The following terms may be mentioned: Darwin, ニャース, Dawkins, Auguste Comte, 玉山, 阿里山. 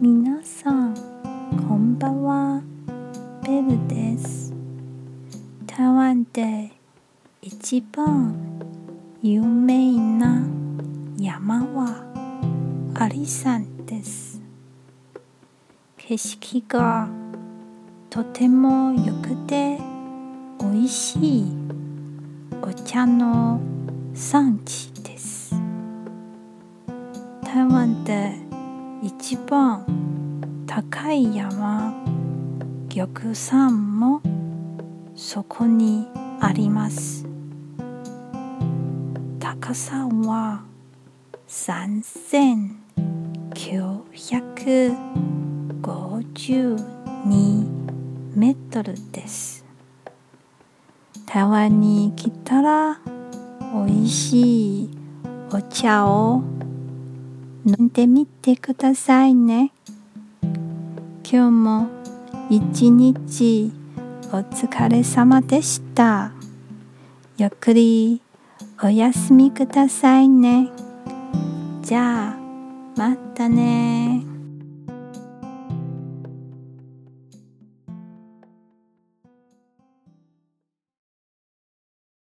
皆さんこんばんは、ベルです。台湾で一番有名な山は阿里山です。景色がとても良くて美味しいお茶の産地です。台湾で一番高い山、玉山もそこにあります。高さは3952メートルです。台湾に来たら美味しいお茶を飲んでみてくださいね。今日も一日お疲れ様でした。ゆっくりお休みくださいね。じゃあ、またね。